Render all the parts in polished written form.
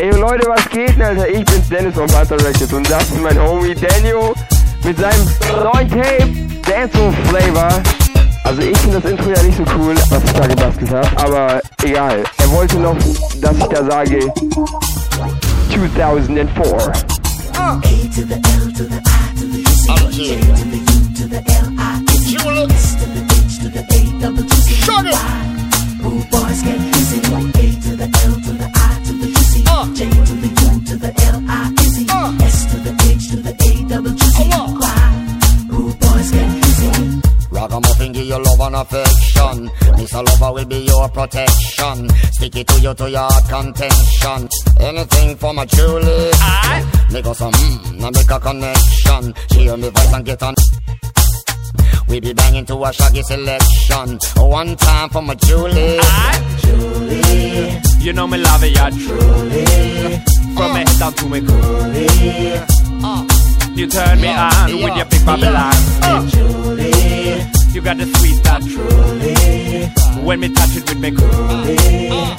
Ey Leute, was geht denn, Alter? Ich bin's, Dennis von Buzz Directed, und das ist mein Homie Daniel mit seinem neuen Tape Dancehall of Flavor. Also ich finde das Intro ja nicht so cool, was ich da gebastelt habe, aber egal. Er wollte noch, dass ich da sage 2004. A to the L to the I to the C to the U to the L I S to the H to the A double G C Y. Who boys get busy? A to the L to the I to the C J to the U to the L I Z S to the H to the A double G C Y. Who boys get busy? Ragamuffin, give your love and affection. This a lover will be your protection. Stick it to you to your contention. Anything for my Julie. Make us a and make a connection. She hear me voice and get on. We be banging to a shaggy selection. One time for my Julie. Julie, you know me love ya truly. From me head down to me coolie. You turn me on with your big Babylon. Julie, you got the sweet that truly. When me touch it with me coolie.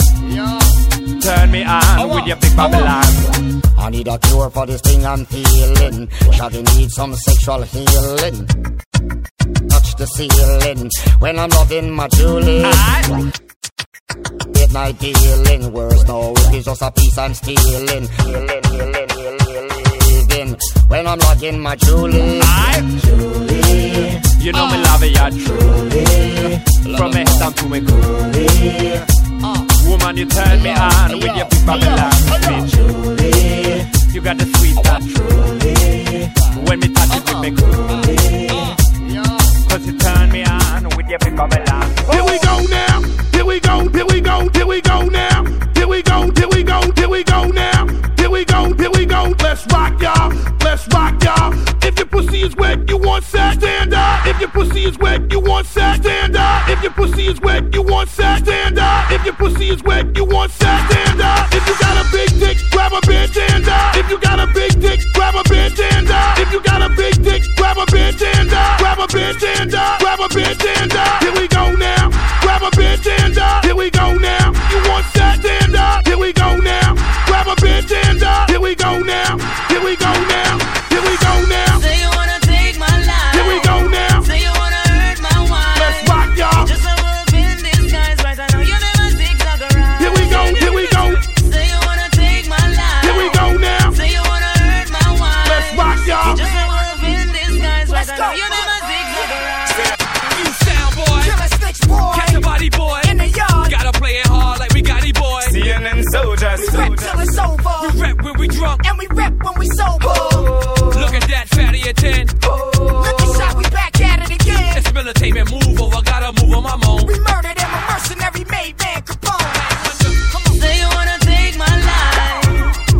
Turn me on with your big Babylon. I need a cure for this thing I'm feeling. Shaggy needs some sexual healing. Touch the ceiling when I'm loving my Julie. Midnight dealing, worse no, it's just a piece I'm stealing. When I'm loving my Julie. Julie, you know me love ya truly. From me head down to me coolie. Woman, you turn me on with your big Babylon. Me Julie, you got the sweet that truly. When me touch it with me coolie. Cause you turn me on with your big Babylon. Here we go now, here we go, here we go, here we go now. Here we go, here we go, here we go now. Here we go, let's rock y'all, let's rock y'all. If your pussy is wet, you want sex, stand up. If your pussy is wet, you want sex, stand up. If your pussy is wet, you want sex, stand up. If your pussy is wet, you want sex, stand up. If you got a big dick, grab a bitch, stand up. If you got a big dick, grab a bitch, stand up. If you got a big dick, grab a bitch, stand up. Grab a bitch, stand up. Grab a bitch, stand up. Here we go now. Grab a bitch, stand up. Here we go now. You want sex, stand up. Here we go now. Grab a bitch, stand up. Here we go now. Here we go now. Here we go now. Say you wanna take my life. Here we go now. Say you wanna hurt my wife. Let's rock y'all. Just a wolf in disguise, right? I know you never zigzag around. Here we go. Here we go. Say you wanna take my life. Here we go now. Say you wanna hurt my wife. Let's rock y'all. Just a wolf in disguise, right? I know you never zigzag around. You sound boy. Killer snitch boy. Catch a body boy. In the yard. Gotta play it hard like we got it boy. CNN soldiers. We rap till it's over. We rap when we drunk. And we rap when we sober. Oh. Look at that fatty at 10. Oh. Look at shot, we back at it again. It's militate and move over. Gotta move on my moan. We murdered him, a mercenary made man Capone. Come on. Say you wanna take my life.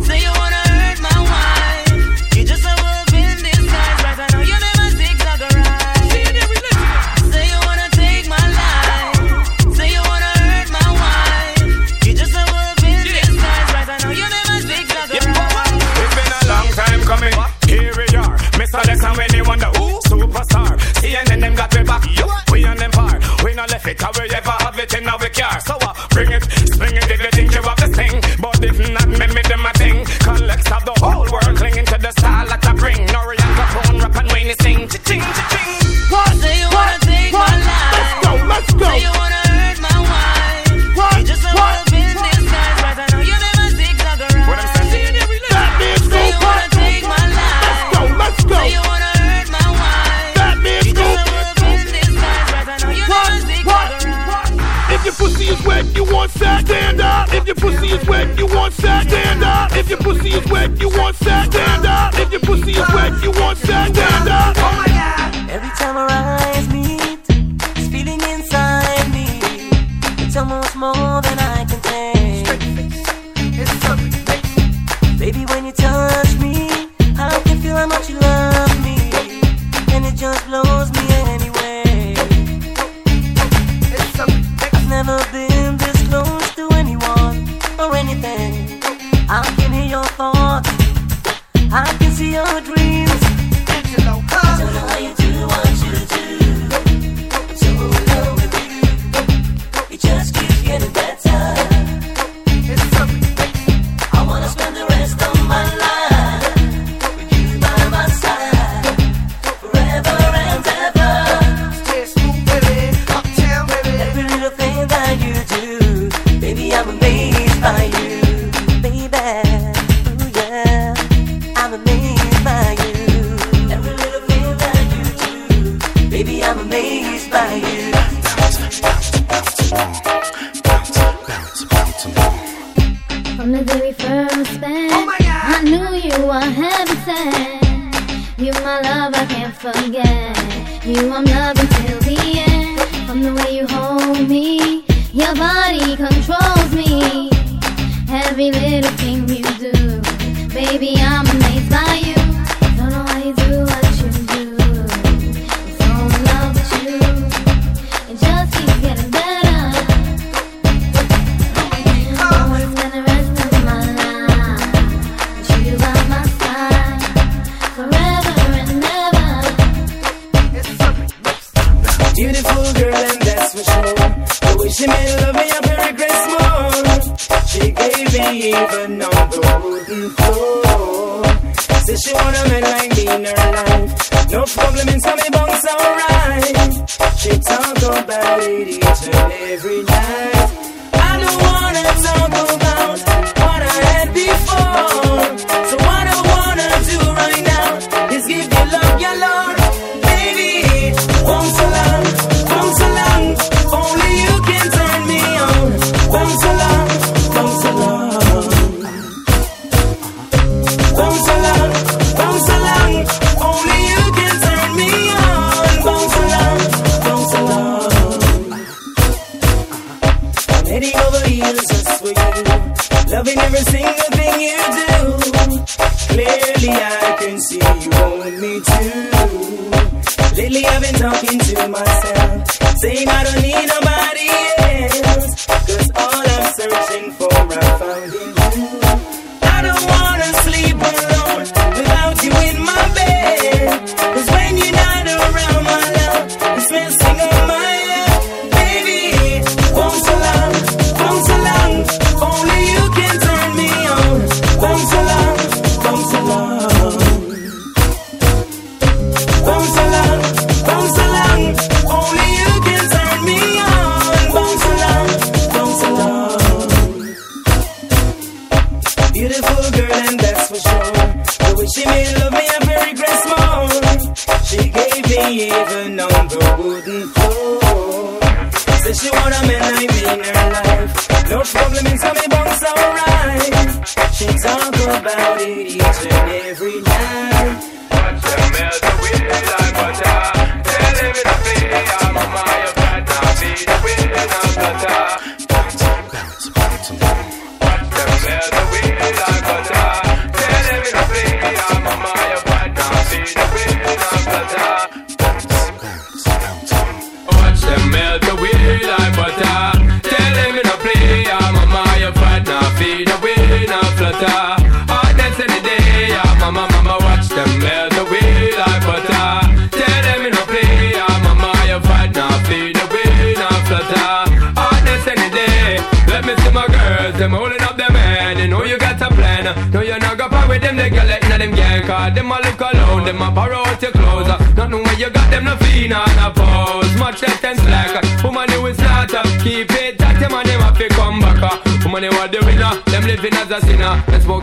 Say you wanna hurt my wife. You're just a wolf in disguise. Right? I know you never zigzag around. Say you wanna take my life. Say you wanna hurt my wife. You're just a wolf in disguise. Right? I know you never zigzag around. It's been a long time coming. Here we are. Mr. Lesson when they wonder who superstar. CNN them got me back. We on them par. We not left it. How we ever have it in our car. So bring it, swing it, if you think you have the thing. But if not, make me them a thing. Collects of the whole world clinging to the style that I bring. Nori and Capone rap and Wayne sing. Cha-ching, cha-ching. What? Say you wanna take my life. Let's go, let's go. Say you wanna hurt my wife. What? You just a wolf in disguise. Right? I know you never zigzag around. What I'm saying, that means go back. Take my life. Let's go, let's go. Say you wanna hurt my wife. That means go back. You just a wolf in disguise. Right? I know you never zigzag around. If your pussy is wet, you want sex, stand up. If your pussy is wet, you want sex, stand up. If your pussy is wet, you want sex, stand up. If your pussy is wet, you want sex, stand up. Oh my God. Every time our eyes meet, it's feeling inside me. It's almost more than I can take. Baby, when you touch me, I can feel how much you love me, and it just blows me anyway. I've never been this close to anyone or anything. I can hear your thoughts, I can see your dreams. I don't know how you do what you do. I'm so alone with you. You just keep getting better. I wanna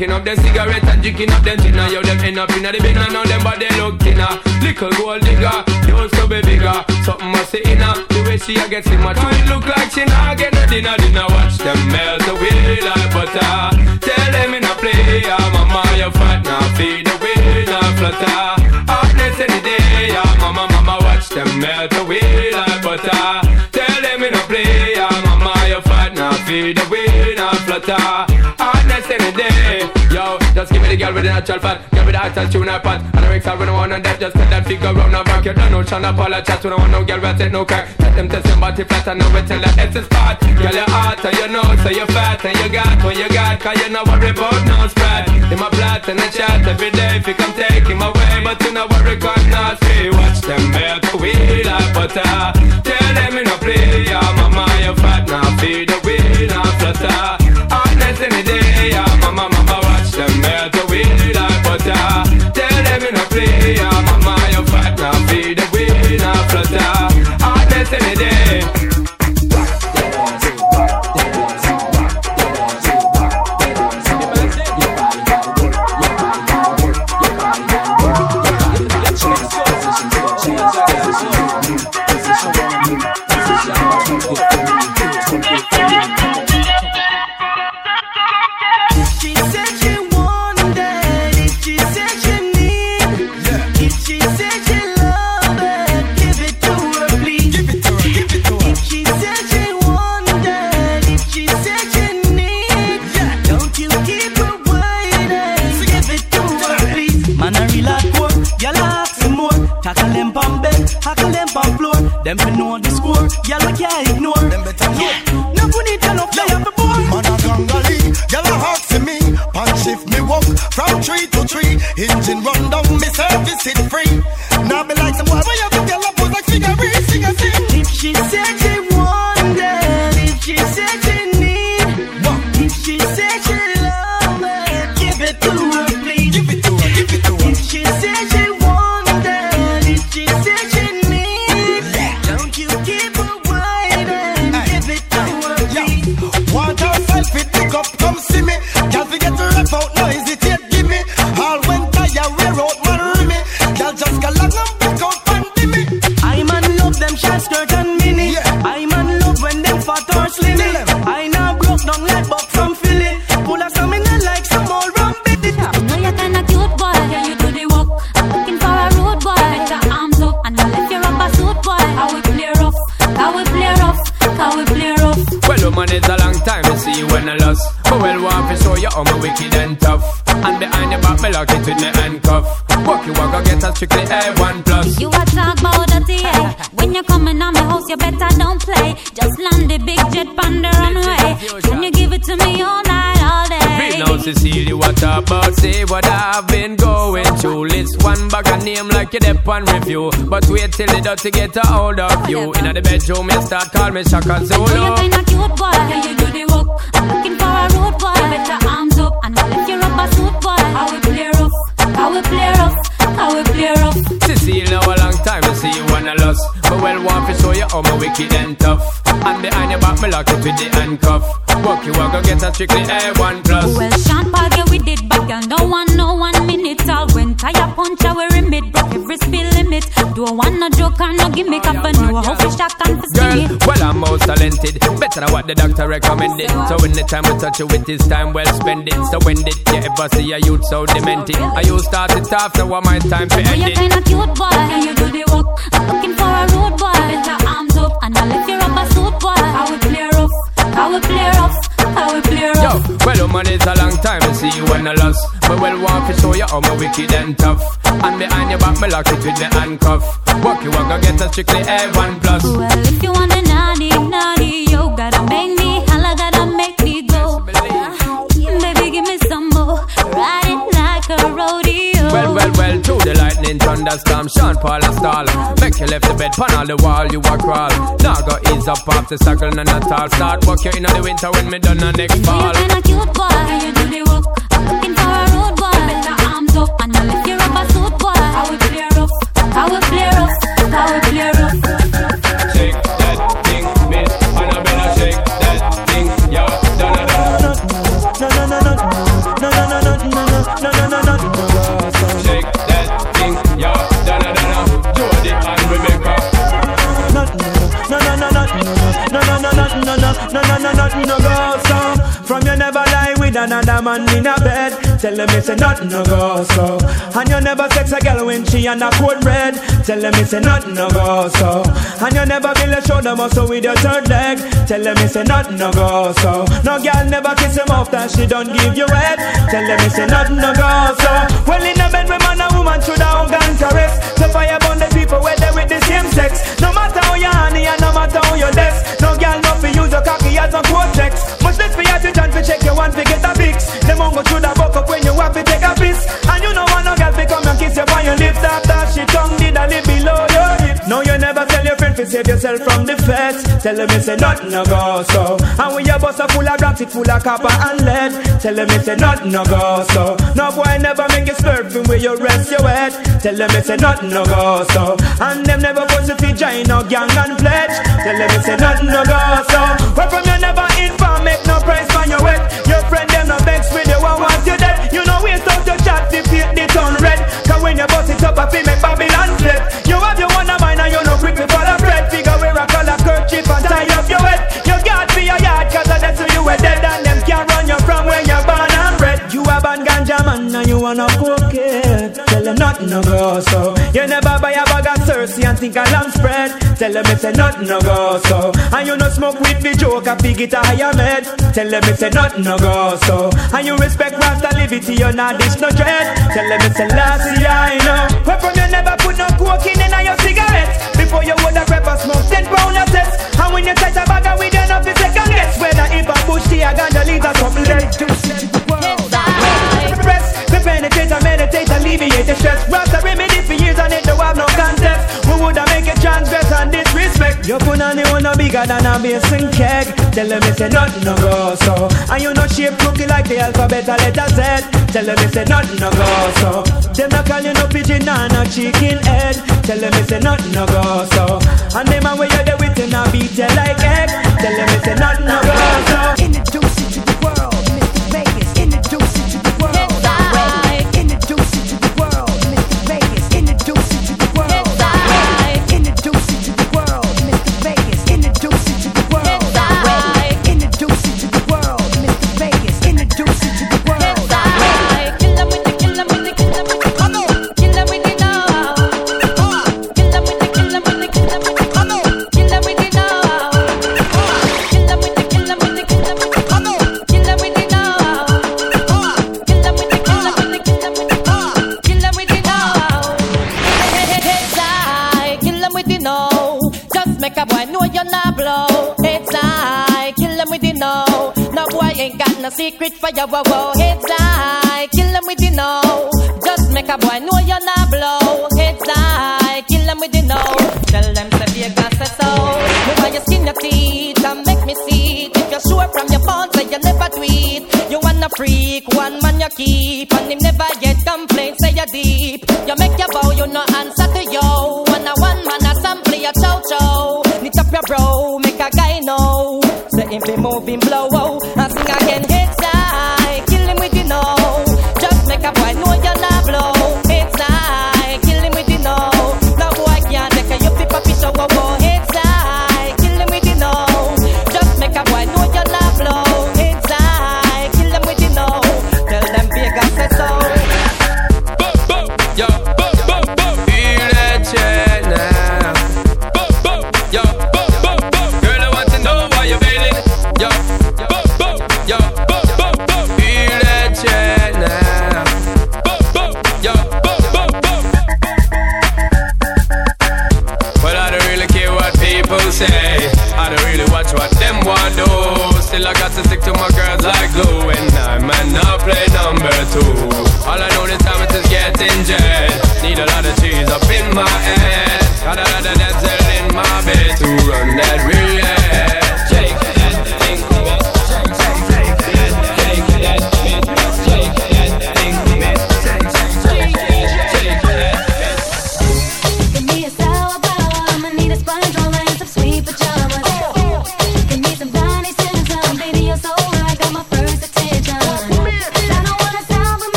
Up them cigarette and drinking up them dinner. Yo, them end up in the bin and now them body look thinner. Little gold digger, used to be bigger. Something must be inner, the way she gets in my time. Look like she not get no dinner, dinner. Watch them melt away like butter. Tell them in a play, ah, mama, you fat now, feed away, now flutter. Hardness any day, ah, mama, mama, watch them melt away like butter. Tell them in a play, ah, mama, you fat now, feed away, now flutter. Just give me the girl with the natural fat, girl with the actual tune up and the ricks are when I want on that. Just let that figure round and back. You don't know Sean apologize, when I want no girl with take no crack. Let them test them body flat and now we tell that it's a spot. Girl you're hot and you know, so you're fat and you got what you got. Cause you not worry about no spread. In my plot and I chat every day if you come take him away. But you not worry cause not see. Watch them melt away like butter. Tell them in a play, yeah mama you fat now feed the wheel and flutter. Honest in the day, yeah mama mama. Watch them melt away like butter. Tell them in a play, ah, mama, you fat now, feed the wheel and flutter. Hardness any day. They want you back, they want you back, they want you back. Them fi know the score, y'all I can't ignore. Them better know. No need to no play up a board. Mother Gangali, y'all a hard for me. Pan shift me walk from tree to tree. Engine run down, me service it free. Now be like some boy, where you be girl up with like figurine, sing a sing. If she said she wanted, if she said she need, what? If she said she love me, give it to her, please. Give it to her, give it to her. If she said she wanted, if she said she need, yeah. Don't you keep her waiting, give it to her, please. Yeah. Want herself fit, pick up, come see me. Can't forget to rap out, no hesitate, give me. All when tired, wear out, man, rim me. Y'all just got long number. Short skirt and mini, yeah. I man love when them fat or slim. I now broke down like Bob from Philly. Pull us some in the like some old rum bitty. You know you're kinda cute boy, yeah, you do the work. I'm looking for a rude boy, let your arms up and I'll let your rubber suit boy. How we play rough, how we play rough, how we play rough. Well, woman, it's a long time to see you when I lost. But well, want to show you how me wicked and tough. And behind your back, me lock it with me handcuff. Walk you walk, I get a strictly A1 plus. You a talk about the TA. When you're coming on my house, you better don't play. Just land the big jet pan the runway. Can you give it to me all night, all day? Now Cecilia, what about? Say what I've been going through. List one bag of name like you dep on review. But wait till the dirty get a hold of you. Inna the bedroom, you start call me Shaka Zulu. I know you're kinda cute boy, yeah, you do the work. I'm looking for a road boy, you bet your arms up and I'll let you rubber suit. How we play rough, how we play rough, how we play rough. Cecile, now a long time to see you wanna lost. But well, want to show you how my wicked and tough. And behind your back, me lock it with the handcuff. Walk you walk, go get a strictly A1 plus. Well, Sean Paul, yeah, we did back, and no one, no 1 minute. All when tire punch, I wear it, broke every speed limit. Don't want no joke and no gimmick, up and no how fish I can't see it. Well, I'm most talented, better than what the doctor recommended. So when the time we touch you with this time, well spend it. So when did you ever see a youth so demented? Are you started off, so what my time for ending? You're kinda cute boy, yeah, you do the work. I'm looking for a rude boy, better arms up and I'll let you rubber suit boy. How we play rough, how we play rough, how we play rough. Yo, well, man, it's a long time to see you when I lost. But well, want to show you how my wicked and tough. And behind your back, me lock it with the handcuff. Walk you walk, I get a strictly A1 plus. Well, if you want the naughty, naughty, you gotta bang me, holla, gotta make me go. Baby, give me some more, ride it like a rodeo. Well, well, well, through the lightning, thunderstorm, Sean Paul and stall. Make you left the bed, pan all the wall, you a crawl. Now go ease up off the circle, and a tall start. Walk you in the winter when me done the next fall. You kinda cute boy, yeah, you do the work. I'm looking for a road boy, better arms up, and I'll let you rubber suit boy. How we play rough, how we play rough, how we play rough. Shake that thing, miss, and I better shake that thing, yo. No, no, no, no, no, no, no, no, no, no, no, no, no, no, no. No go so. From you never lie with another man in a bed. Tell them it's a nothing no go so. And you never sex a girl when she and a code red. Tell them it's a nothing no go so. And you never feel a shoulder muscle with your third leg. Tell them it's a nothing no go so. No girl never kiss him after she don't give you head. Tell them it's a nothing no go so. Well in a bed with man and woman should have hug and caress. So fire burn the people where they with the same sex. No matter how you honey and no matter how you desk. No girl no fi use your cocky as a cortex. Much less for you to turn to check you want to get a fix. Them won't go through the buck up when you want to take a piss. And you know want no girl to come and kiss you on your lips. After she tongue did a lip below your hips. No you never tell your friend to save yourself from the feds. Tell them it's a nothing no go so. And when your bus are full of rocks it full of copper and lead. Tell them it's a nothing no go so. No boy never make you slurping where you rest your head. Tell them it's a nothing no go so. And them never force you to join no gang and pledge. Tell them it's a nothing no go so. Where from you never inform make no price for your wet. Your friend them no vex with you and want you dead. You know waste out your chat to paint the town red. Cause when you bust it up I feel make Babylon flip. You have your one of mine and you no quick to follow bread. Figure wear a color kerchief and tie up your head. You got be a yard cause that's who you were dead. And them can't run you from where you're born and bred. You have an ganja man and you wanna cook it. Tell them nothing no go so. You never buy a bag of Cersei and think a lamb spread. Tell them it's a nothing no go so. And you no smoke with the joke and fig it a higher med. Tell them it's a nothing no go so. And you respect Rasta liberty, you're not dish no dread. Tell them it's a lassie I know. Where from you never put no coke in your cigarettes. before you would have rapper smoke 10 pound of sets. And when you touch a bag we don't have to second guess whether if I push tea I got to leave a couple left to see the world. Press, the penetrate and meditate, alleviate the stress. Rap the remedy for years and it don't have no contest. Who would have make a transgress and disrespect? You put on the one bigger than a basin keg. Tell them it's a nothing no go so. And you know shape cookie like the alphabet a letter Z. Tell them it's a nothing no go so. Them not call you no pigeon and no chicken head. Tell them it's a nothing no go so. And them a way you do it and a beat you like egg. Tell them it's a nothing no go so. Introduce you to the world, Mr. Vegas. Introduce you to the world. Introduce you to the world, Mr. Vegas. Introduce you to the world. Introduce you to the world, Mr. Vegas. Introduce you to the world. Introduce you to the world, Mr. Vegas. Introduce you to the world. Kill them with the, kill them with the, kill them with the, kill them with the now. Kill them with the, kill them with the, kill them with the, kill them with the now. Kill them with the, kill them with the, kill them with the, kill them with the now. Kill them with the, kill them with the, kill them with the, kill them with the now. Heads high, kill them with the now. Just make a boy know you're not blow. Heads high, kill them with the now. No boy ain't got no secret for your woe woe. Heads high, kill them with the now. Just make a boy know you're not blow. Heads high, kill them with the now. Tell them to be a glass so. Move on your skin, your teeth, and make me see it. If you're sure from your phone, say you never tweet. You wanna freak, one man you keep, and him never get complaints, say you're deep. You make your bow, you no answer to yo. Wanna one man assemble your chow chow. Knit up your bro, make a guy know. Say him be moving blow, oh, and sing again. Heads high, kill him with the know. Just make a boy know you're not blow. Heads high, kill him with the know. Now boy can't take a you flip up his show, oh, oh. Heads high, kill him with the know. Just make a boy know you're not blow. Heads high, kill him with the know. Tell them big and say so. Boom, boom, yo, boom, boom, boom. Feel that shit now. Boom, boom, yo, boom, boom, boom. Girl, I want to know why you're bailing. Yo, boom, boom, yo.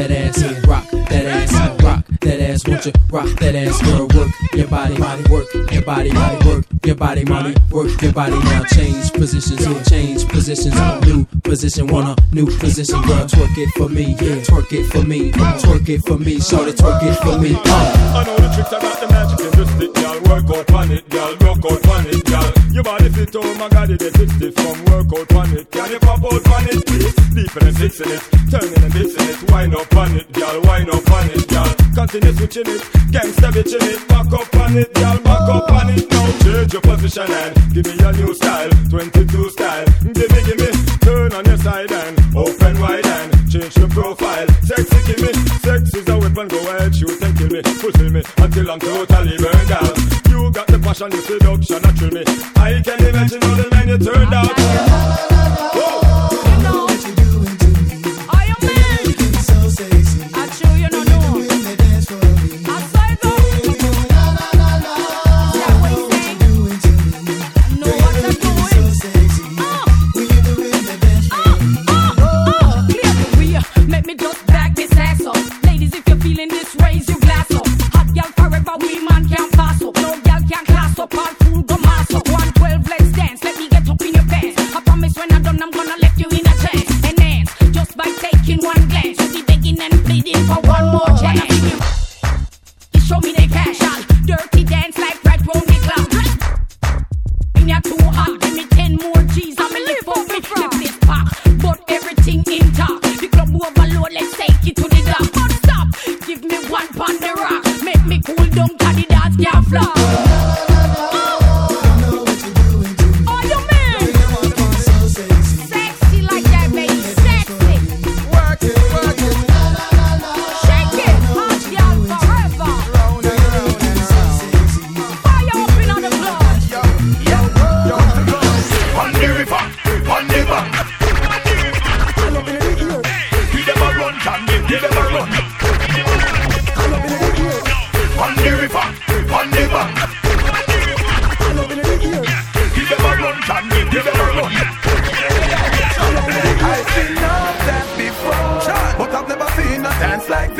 that ass and rock that ass and rock that ass. Won't you rock that ass, girl? Work your body, work your body, work your body, work your body. Now change positions, new position, want a new position, girl. Twerk it for me, yeah, twerk it for me, twerk it for me, shorty, twerk it for me. I know the tricks, I got the magic and twist it, y'all. Work out on it, y'all. Work out on it, y'all. Your body fit, oh my God, it is 60 from work out on it. Can you pop out on it, please? Deep in and fixing it, turning and mixing it. Wine up on it, y'all. Wine up on it, y'all. Continue switching it, gangsta bitching it. Back up on it, y'all. Back up on it now. Change your position and give me your new style, 22 style. Give me, turn on your side and open wide and change your profile. Sexy, give me, sex is a weapon. Go ahead, shoot and kill me, fulfill me until I'm totally burned out. You got the passion, the seduction, that thrill me. I can't imagine all the men you turned out. Whoa. Let's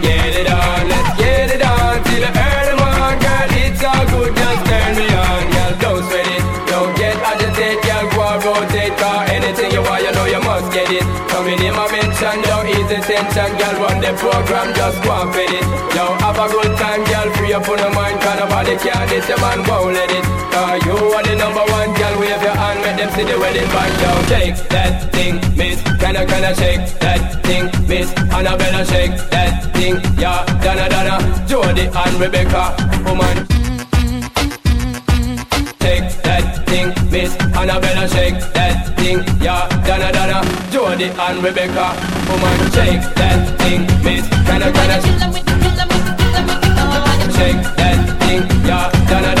get it on, girl, it's all good, just turn me on, girl, don't sweat it. attention, girl, run the program, just go and fit it. Yo, have a good time, girl, free up on your mind, cause nobody care, this your man won't let it. Cause you are the number one, girl, wave your hand, make them see the wedding band. Yo, shake that thing, miss, can I shake that thing, miss, Annabella, shake that thing, yeah, Donna, Jody and Rebecca, woman. Shake that thing, miss, Annabella, shake that thing, yeah, Donna, Jody and Rebecca, woman. Shake that thing, miss, can I shake that thing, yeah, Donna.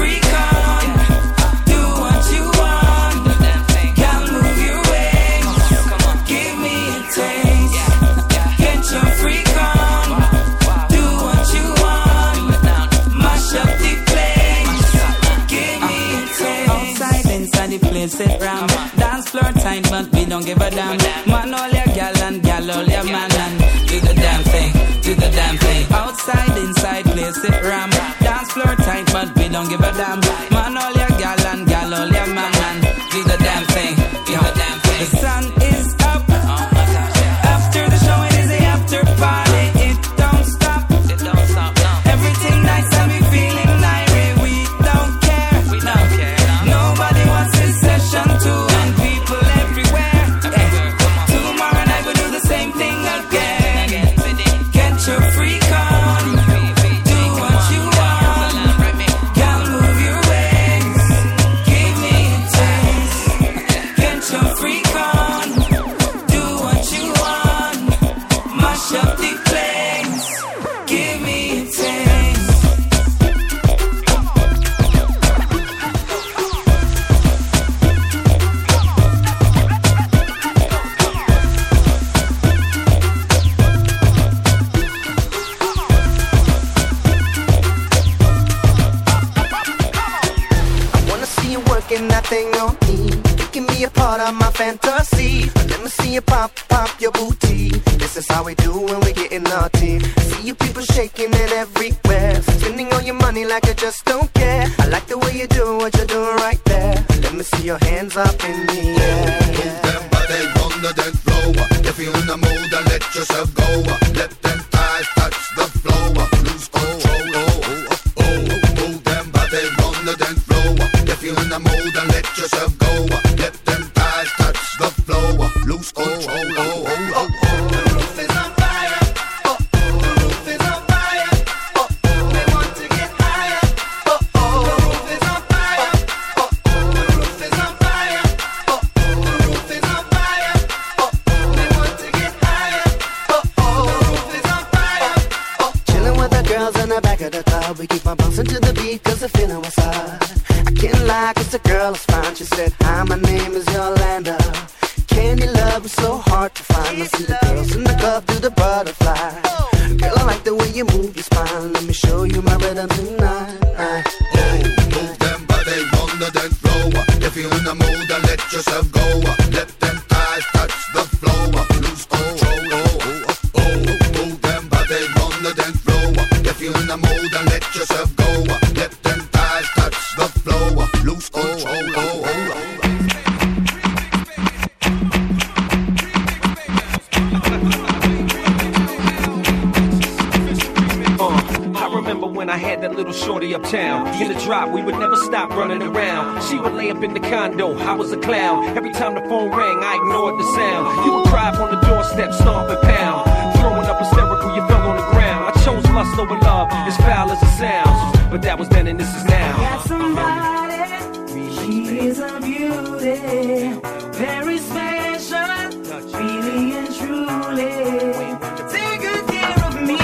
Free come, do what you want. rocking that thing on me. Give me a part of my fantasy. Let me see you pop, pop your booty. This is how we do when we get in our team. See you people shaking it everywhere. Spending all your money like I just don't care. I like the way you do what you're doing right there. Let me see your hands up in the air. Move them body on the dance floor. If you're in the mood, then let yourself go. Let them thighs touch the floor. Lose control. Move them body on the dance floor. If you're in the mood, then let yourself go. Let them thighs touch the floor. Lose control. The roof is on fire. The roof is on fire. They want to get higher. The roof is on fire. The roof is on fire. The roof is on fire. They want to get higher. The roof is on fire. Chilling with the girls in the back of the club. We keep on bouncing to the beat 'cause the feeling was hot. I can't lie 'cause the girl is fine. She said, "Hi, my name is Yolanda." Candy love is so hard to find. I see the girls in the club do the butterfly. Girl, I like the way you move your spine. Let me show you my rhythm tonight. Move them body on the dance floor. If you're in the mood, then let yourself go. Let them thighs touch the floor. Lose control. Move them body on the dance floor. If you're in the mood, then let yourself go. Let them thighs touch the floor. Lose control. I had that little shorty uptown. In the drop, we would never stop running around. She would lay up in the condo, I was a clown. Every time the phone rang, I ignored the sound. You would cry on the doorstep, stomp and pound. Throwing up hysterical, you fell on the ground. I chose lust over love, as foul as it sounds. But that was then and this is now. I got somebody, she is a beauty. Very special, really and truly. Take good care of me.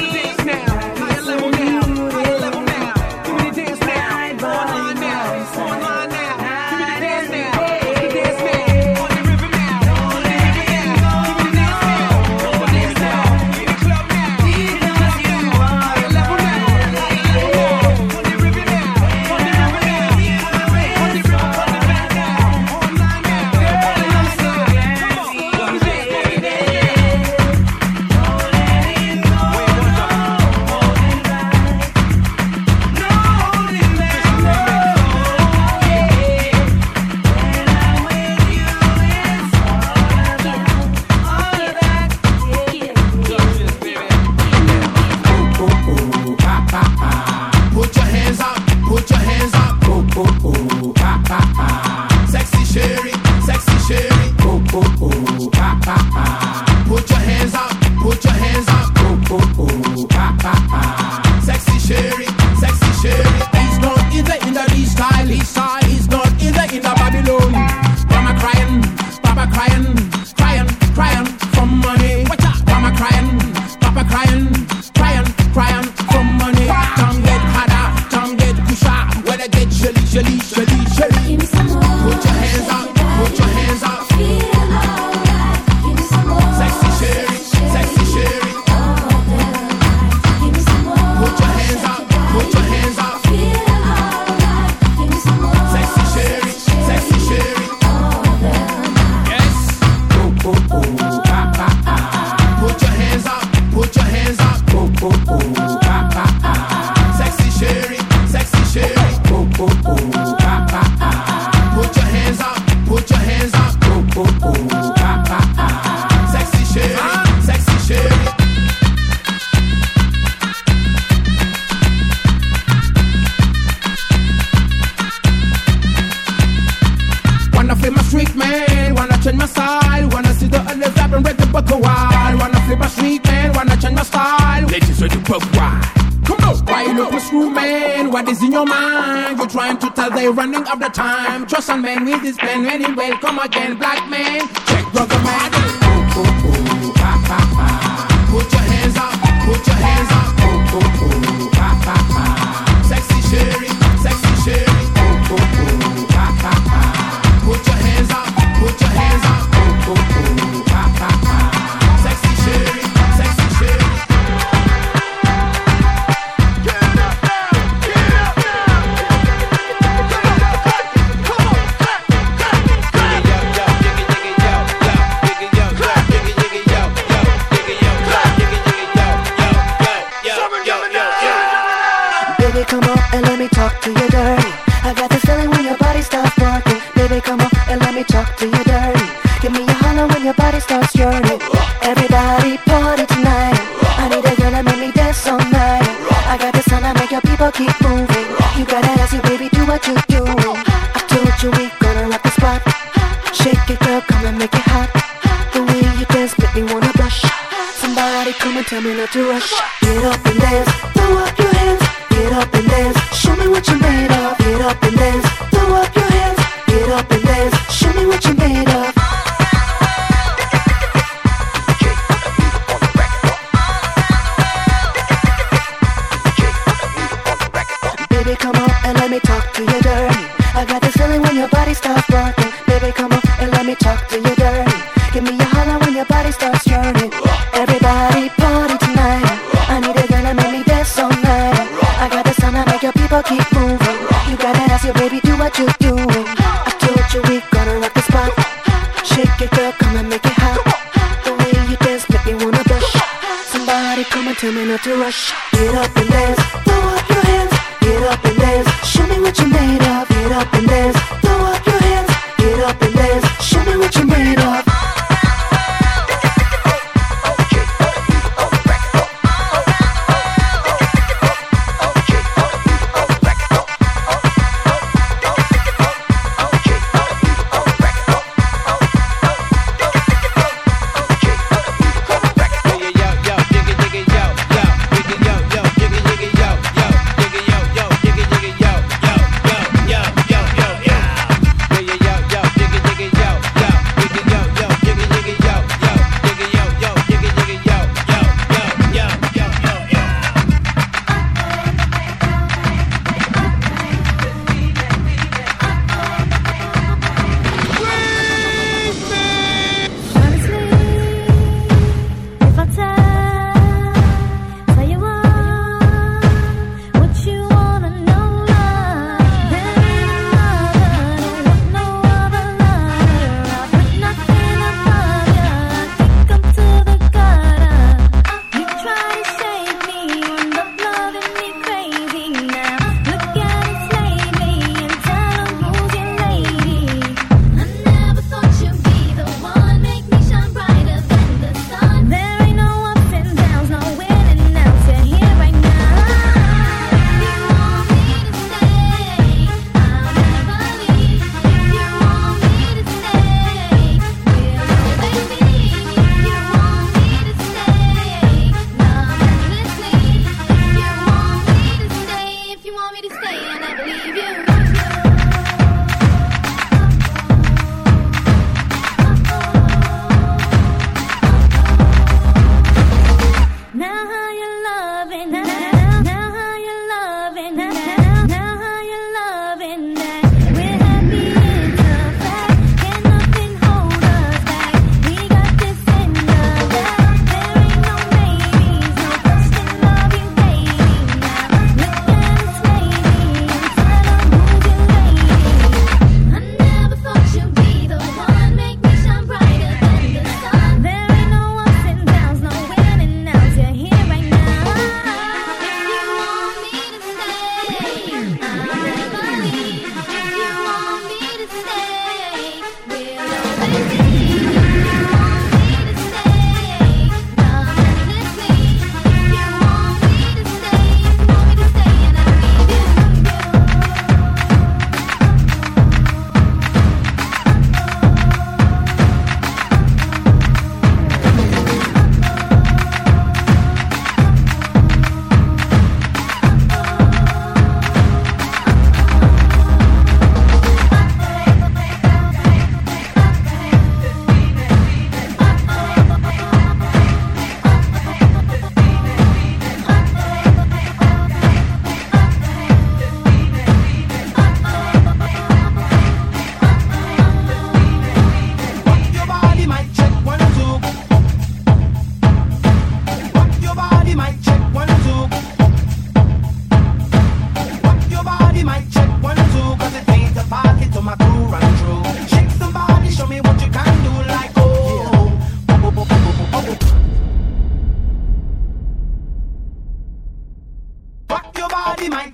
Running up the time, trust on men with this pen, when it will come again, black man, check brother man. Oh, oh, oh, ha, ha, ha. Put your hands up, put your hands up. Oh, oh, oh, ha, ha, ha. Sexy Sherry, sexy Sherry. Oh, oh, oh, ha, ha, ha. Put your hands up, put your hands up. Oh, oh, oh, ha, ha, ha. Sexy Sherry, sexy Sherry. and let me talk to you dirty. I got the feeling when your body starts working. Baby, come on and let me talk to you dirty. Give me a holler when your body starts yearning. Everybody party tonight. I need a girl to make me dance all night. I got the sound that make your people keep moving. You got that ass, you baby, do what you do. I told you we gonna rock the spot. Shake it, girl, come and make it hot. The way you dance make me wanna blush. Somebody come and tell me not to rush. Get up and dance, throw up your hands. Get up and dance, show me what you made of. Get up and dance, throw up your hands. Get up and dance, show me what you made of. Baby, come on and let me talk to you dirty. I got this feeling when your body starts working. Baby, come on and let me talk to you dirty. Give me a holler when your body starts turning. Everybody party tonight. I need a girl to make me dance all night. I got the sound that make your people keep moving. You got that ass, you baby, do what you do. I told you we gonna rock the spot. Shake it, girl, come and make it hot. The way you dance make me wanna blush. Somebody come and tell me not to rush. Get up and dance, throw up your hands. Get up and dance, show me what you made of. Get up and dance, throw up your hands. Get up and dance, show me what you made of.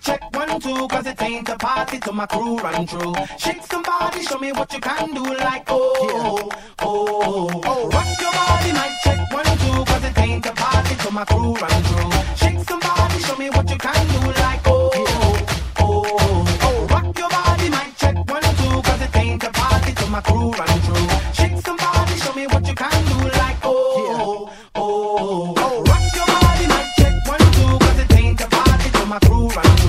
Check 1, 2. through, cause it ain't a party till my crew run through. Shake some body, show me what you can do, like oh, oh, oh. Rock your body, mic check 1, 2, cause it ain't a party till my crew run through. Shake some body, show me what you can do, like oh, oh, oh. Rock your body, mic check 1, 2, cause it ain't a party till my crew run through. Shake some body, show me what you can do, like oh, oh, oh. Rock your body, mic check 1, 2, cause it ain't a party till my crew run through.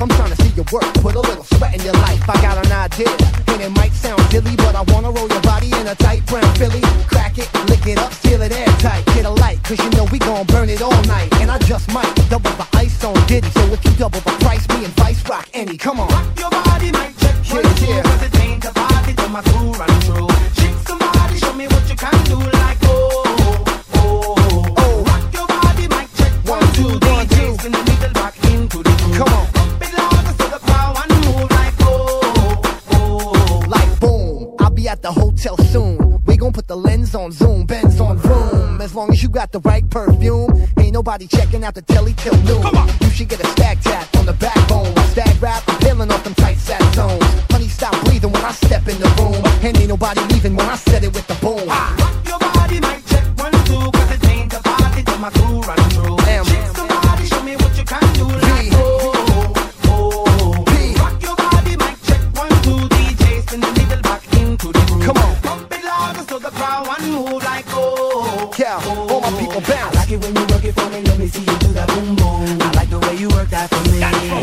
I'm trying to see your work, put a little sweat in your life. I got an idea, and it might sound silly, but I wanna roll your body in a tight brown Philly. Crack it, lick it up, seal it airtight. Get a light, cause you know we gon' burn it all night. And I just might double the ice on Diddy, so if you double the price, me and Vice rock any, come on. Rock your body, might check for you, cause it ain't a party till my crew run through. Shake somebody, show me what you can do, like oh, oh, oh. Rock your body, might check 1, 2, DJs in the middle, back into the groove. Come on. At the hotel soon, we gon' put the lens on zoom, Benz on room. As long as you got the right perfume, ain't nobody checking out the telly till noon. Come on. You should get a stag tap on the backbone. Stag rap, I'm peeling off them tight sat zones. Honey, stop breathing when I step in the room, and ain't nobody leaving when I set it with the boom. Rock your body, mic check 1, 2, cause it ain't a party till my crew run through. Shake somebody, show me what you can do, like oh. All my people bounce. I like it when you work it for me. Let me see you do that boom boom. I like the way you work that for me.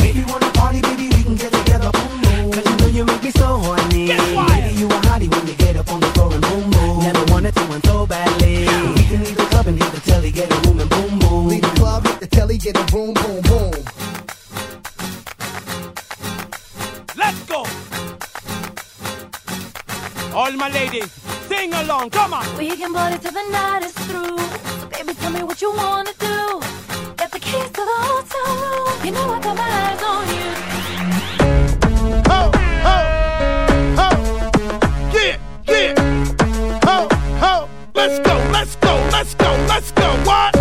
If you wanna party, baby, we can get together. Boom boom. Cause you know you make me so horny. Baby, you a hottie when you get up on the floor and boom boom. Never wanted to win so badly. We can leave the club and hit the telly, get a room and boom boom. Leave the club, hit the telly, get a room, boom boom. Let's go. All my ladies, sing along, come on. We can party till the night is through. So baby, tell me what you wanna do. Got the keys to the hotel room. You know I got my eyes on you. Ho, ho, ho. Yeah, yeah. Ho, ho. Let's go, let's go, let's go, let's go. What?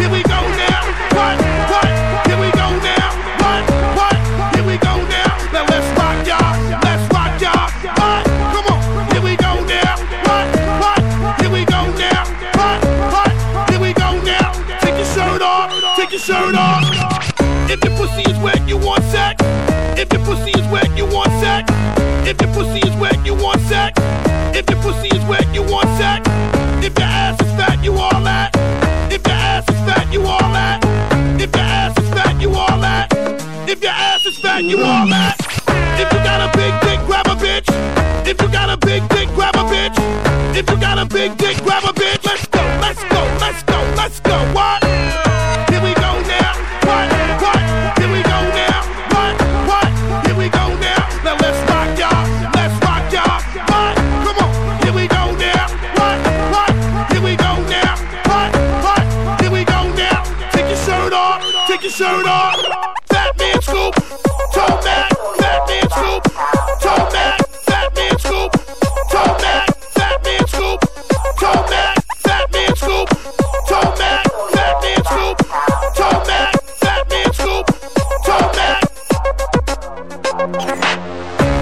Here we go now. What? Here we go now. What? Here we go now. Now let's rock, y'all. Let's rock, y'all. What? Come on. Here we go now. Take your shirt off. If your pussy is wet, you want sack. If your pussy is wet, you want sack. If your pussy is wet, you want sack. If your pussy is wet, you want sack. If your ass is fat, you all that. If your ass is fat, you all that. If your ass is fat, you all that. If your ass is fat, you all that. If you got a big dick, grab a bitch. If you got a big dick, grab a bitch. If you got a big dick, grab a bitch. Let's go, let's go, let's go, let's go. What? Here we go now. What? Here we go now. What? Here we go now. Now let's rock, y'all. Let's rock, y'all. What? Come on. Here we go now. What? Here we go now. What? Here we go now. Take your shirt off. Take your shirt off. Fat man scoop. Toe back. Fat man scoop. Toe back. Fat man scoop. Toe back. Fat man scoop. Toe back. Fat man scoop. Toe back. Fat man scoop. Toe back. Fat man scoop. Toe back.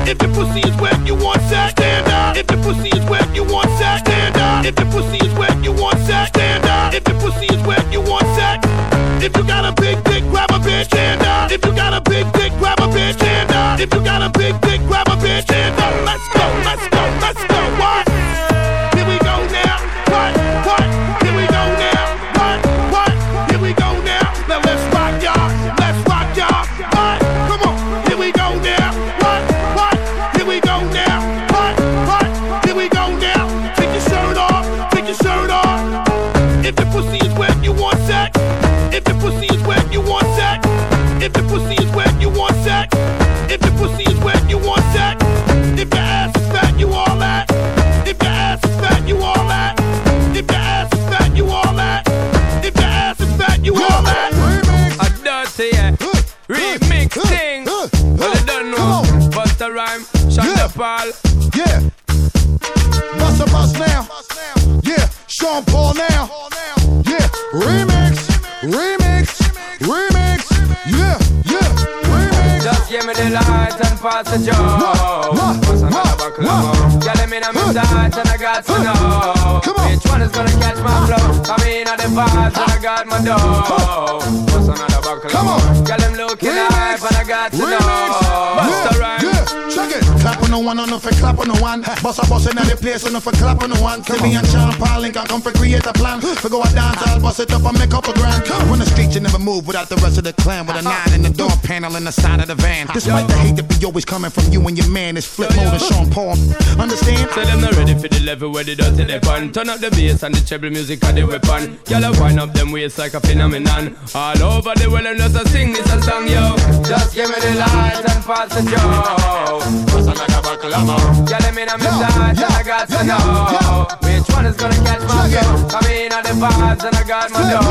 If your pussy is wet, you want sack. Stand up. If your pussy is wet, you want sack. Stand up. If your pussy is wet, you want sack. Stand up. If your pussy is wet, you want sack. If you got a big dick, grab a bitch. Stand up. If you got a big dick, grab a bitch. Stand up. If you got a big dick, grab a bitch. Stand up. Let's go. Let's go. Let's go. What? Here we go now. What? Here we go now. What? Here we go now. Now let's rock, y'all. Let's rock, y'all. What? Come on. Here we go now. What? Here we go now. What? Here we go now. Take your shirt off. Take your shirt off. If your pussy is wet, you want sex. If your pussy is wet, you want sack. If your pussy is wet, you want sack. If your pussy is wet, you want sack. If your ass is fat, you all that. If your ass is fat, you all that. If your ass is fat, you all that. If your ass see ya. Remixing. Well, I don't know. Bust a rhyme. Shut up all. Yeah. Bust a bus now. Yeah. Sean Paul now. Yeah. Remix. Remix. Remix. Yeah. Yeah. Remix. Just give me the lights and pass the job. Bust another buckle of. Yeah, let me know my sights and I got to know. Which one is gonna catch my flow? I mean, all the vibes and I got my dough. Bust another buckle of. Yeah, them looking hype and I got to know. Bust a rhyme. Check it. Clap on the one, enough for clap on the one. Bossa bossa in the place, enough for clap on the one. Come me on. And Sean Paul Link, I come for create a plan. For go a dance, I'll bust it up and make up a grand. Come on the street, you never move without the rest of the clan. With a nine in the door panel and the side of the van. Despite the hate that be always coming from you and your man, it's flip mode and Sean Paul. Understand? Tell them they're ready for the level where they don't see their pan. Turn up the bass and the treble music of the weapon. Y'all wind up them waist like a phenomenon. All over the world and just a sing this a song, yo. Just give me the lights and pass the job. Bust another buckle of. Yeah, let me know my sides and I got to know. Which one is gonna catch my flow? I mean, all the vibes and I got my dough.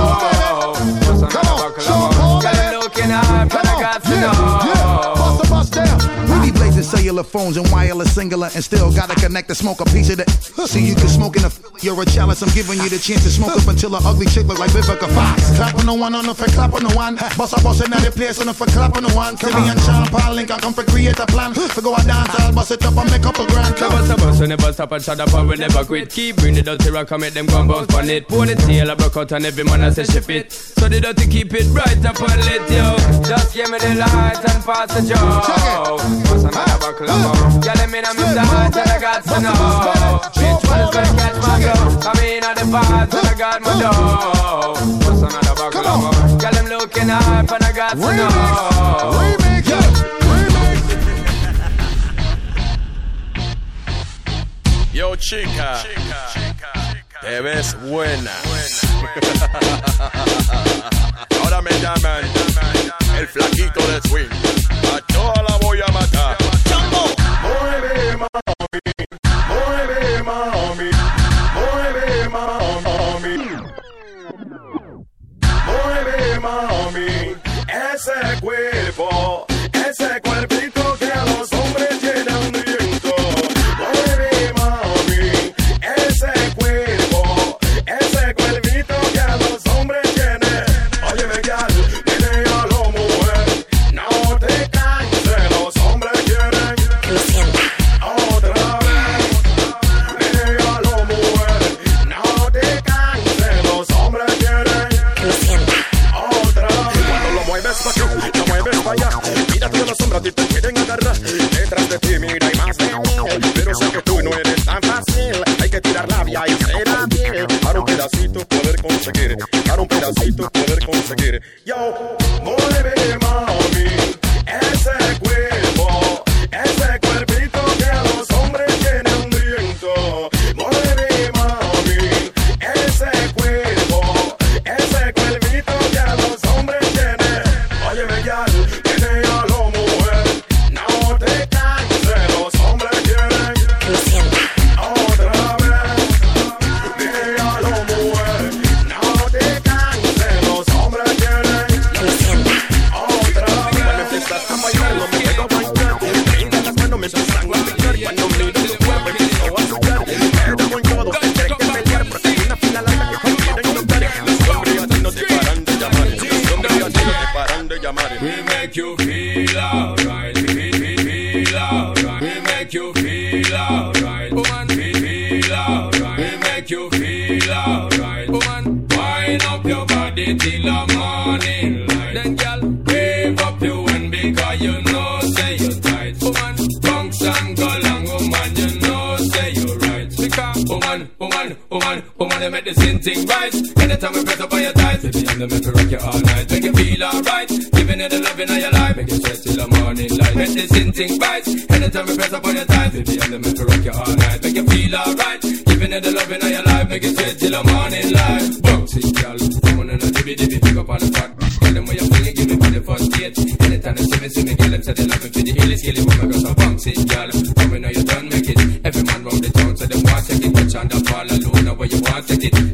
Bust another buckle of. Got them looking hype and I got to know. Bust a bust down. We be blazing cellular phones and wireless singular, and still gotta connect to smoke a piece of that. So you can smoke in a. You're a chalice. I'm giving you the chance to smoke up until an ugly chick look like Vivica Fox. Clap on the one, on the for clap on the one. Bust a bust another place on the for clap on the one. Come me and Sean Paul Link, I come for create a plan. For go a dance, I'll bust it up and make up a grand. Come on, bust and never stop and shut up and we never quit. Keep bring the dirty rock and make them come bounce on it. Pour the tail, I broke out and every man I say ship it. So they don't keep it right up and lit, yo. Just give me the lights and pass the job. Bust another buckle up. Yeah, let me know my sides and I got to know. Which one is gonna catch my flow? I mean, all the vibes and I got my dough. Bust another buckle up. Yeah, them looking hype and I got to know. Remix, yeah. Yo, chica, te ves buena. Ahora me llaman el flaquito de swing. A toda la voy a matar. ¡Chambo! Mueve, mami. Mueve, mami. Mueve, mami. Mueve, mami. Ese cuerpo, ese cuerpito que a los hombres llenan de viento.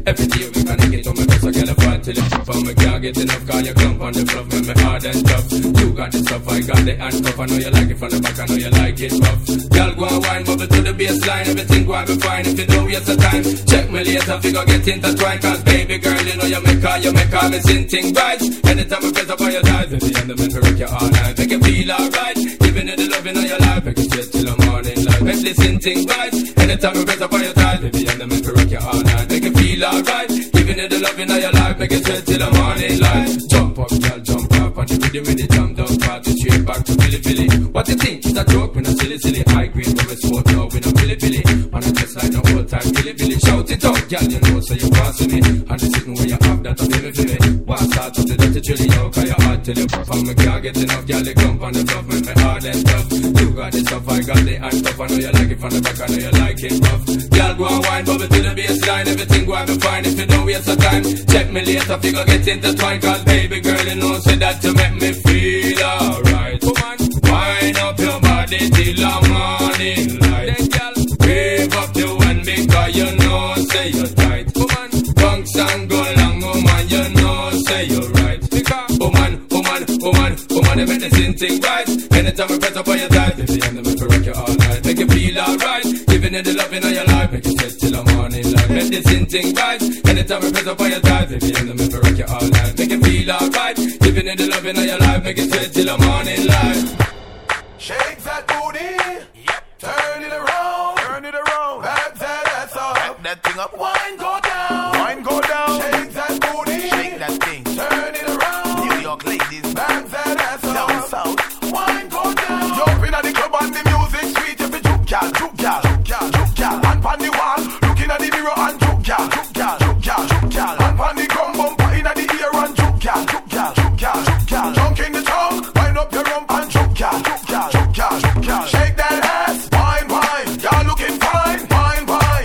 Every day we can get on my bus, I get a fat. till you trip on me, can't get enough. Cause you clump on the bluff, make me hard and tough. You got the stuff, I got the handcuff. I know you like it from the back, I know you like it rough. Y'all go and wine, bubble to the baseline. Everything go and be fine, if you don't waste the time. Check me later, figure get intertwined. Cause baby girl, you know you make all the same thing right. Anytime I press up on your thighs, in the end of me, I wreck you all night. Make you feel alright, giving you the love in your life. Make you straight till the morning light. Make the same thing right. Anytime I press up on your thighs, in the end of me, I wreck you all night. Make you feel alright, giving you the love in your life. Make you straight till the morning light. Jump up, girl, jump up, and you do the really jump down party, straight back to Philly, Philly. What you think is a joke when I'm silly, silly. High green, when we smoke, now when I'm Philly, Philly. And I just like the whole time, Philly, Philly. Shout it out, girl, you know, so you pass me. And you sitting where you have that, I'm living for me. One start up the dirty chili, yo, cause your heart till you puff. And me can't get enough, girl, you come on the bluff, make me hard and tough. You got the stuff, I got the hand stuff. I know you like it from the back, I know you like it rough. Girl, go and wine, bubble to the baseline. Everything go and be fine, if you don't waste your time. Check me later, figure get intertwined. Cause baby girl, you know, say that you make me feel alright. Wind up your body till the morning light. Wave up the one because you know, say you're tight. Bunks and go long, woman, you know, say you're right. Woman, woman, woman, woman, you make the same thing right. Anytime I press up on your thighs, if the end of it, we rock you all night. Make you feel alright, giving you the love in your life. Make you straight till the morning light. Make the same thing right. Anytime I press up on your thighs, if the end of it, we rock you all night. Make you feel alright, giving you the love in your life. Make you straight till the morning light. Shake that booty, yep. Turn it around, back that ass up, back that thing up, wine go down, shake that booty, shake that thing, turn it around, New York ladies, back that ass up, down south, wine go down, jump in at the club and the music sweet, if you juke y'all, juke y'all, juke y'all, juke y'all, and pan the wall, looking at the mirror and juke y'all, juke y'all, juke y'all, juke y'all, and pan the gum bumper in at the ear and juke y'all, juke y'all, juke y'all, juke y'all, junk in the tongue, wind up your rump and juke y'all, juke y'all. Shake that ass, wine, you're looking fine.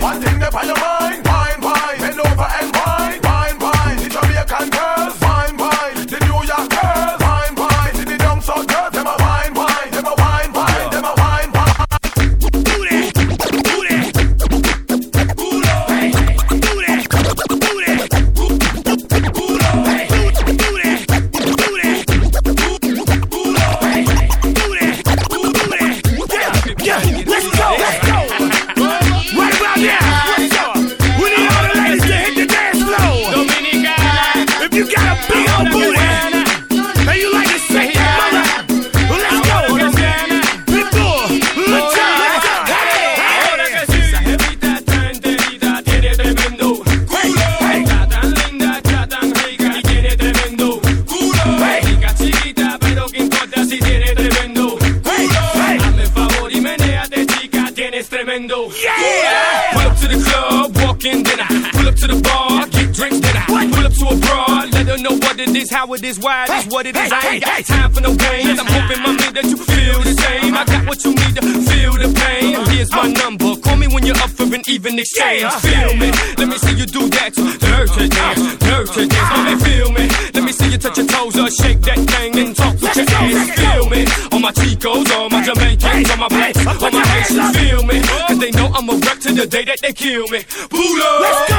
One thing up on your mind, wine. Bend over and wine. The Jamaican girls, wine. The New York girls, wine. The down south girls, them a wine. Them a wine, them a wine. How it is, why it is, what it is. I ain't got time for no games. I'm hoping, mommy, that you feel the same. I got what you need to feel the pain. Here's my number. Call me when you're up for an even exchange. Feel me. Let me see you do that. Dirty dance, dirty dance. Mommy, feel me. Let me see you touch your toes or shake that thing and talk with your ass. Feel me. All my Chicos, all my Jamaicans, all my blacks, all my Haitians. Feel me. Cause they know I'm a wreck to the day that they kill me. Pull up. Let's go.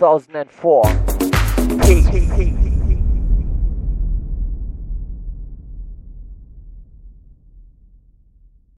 2004. Peace.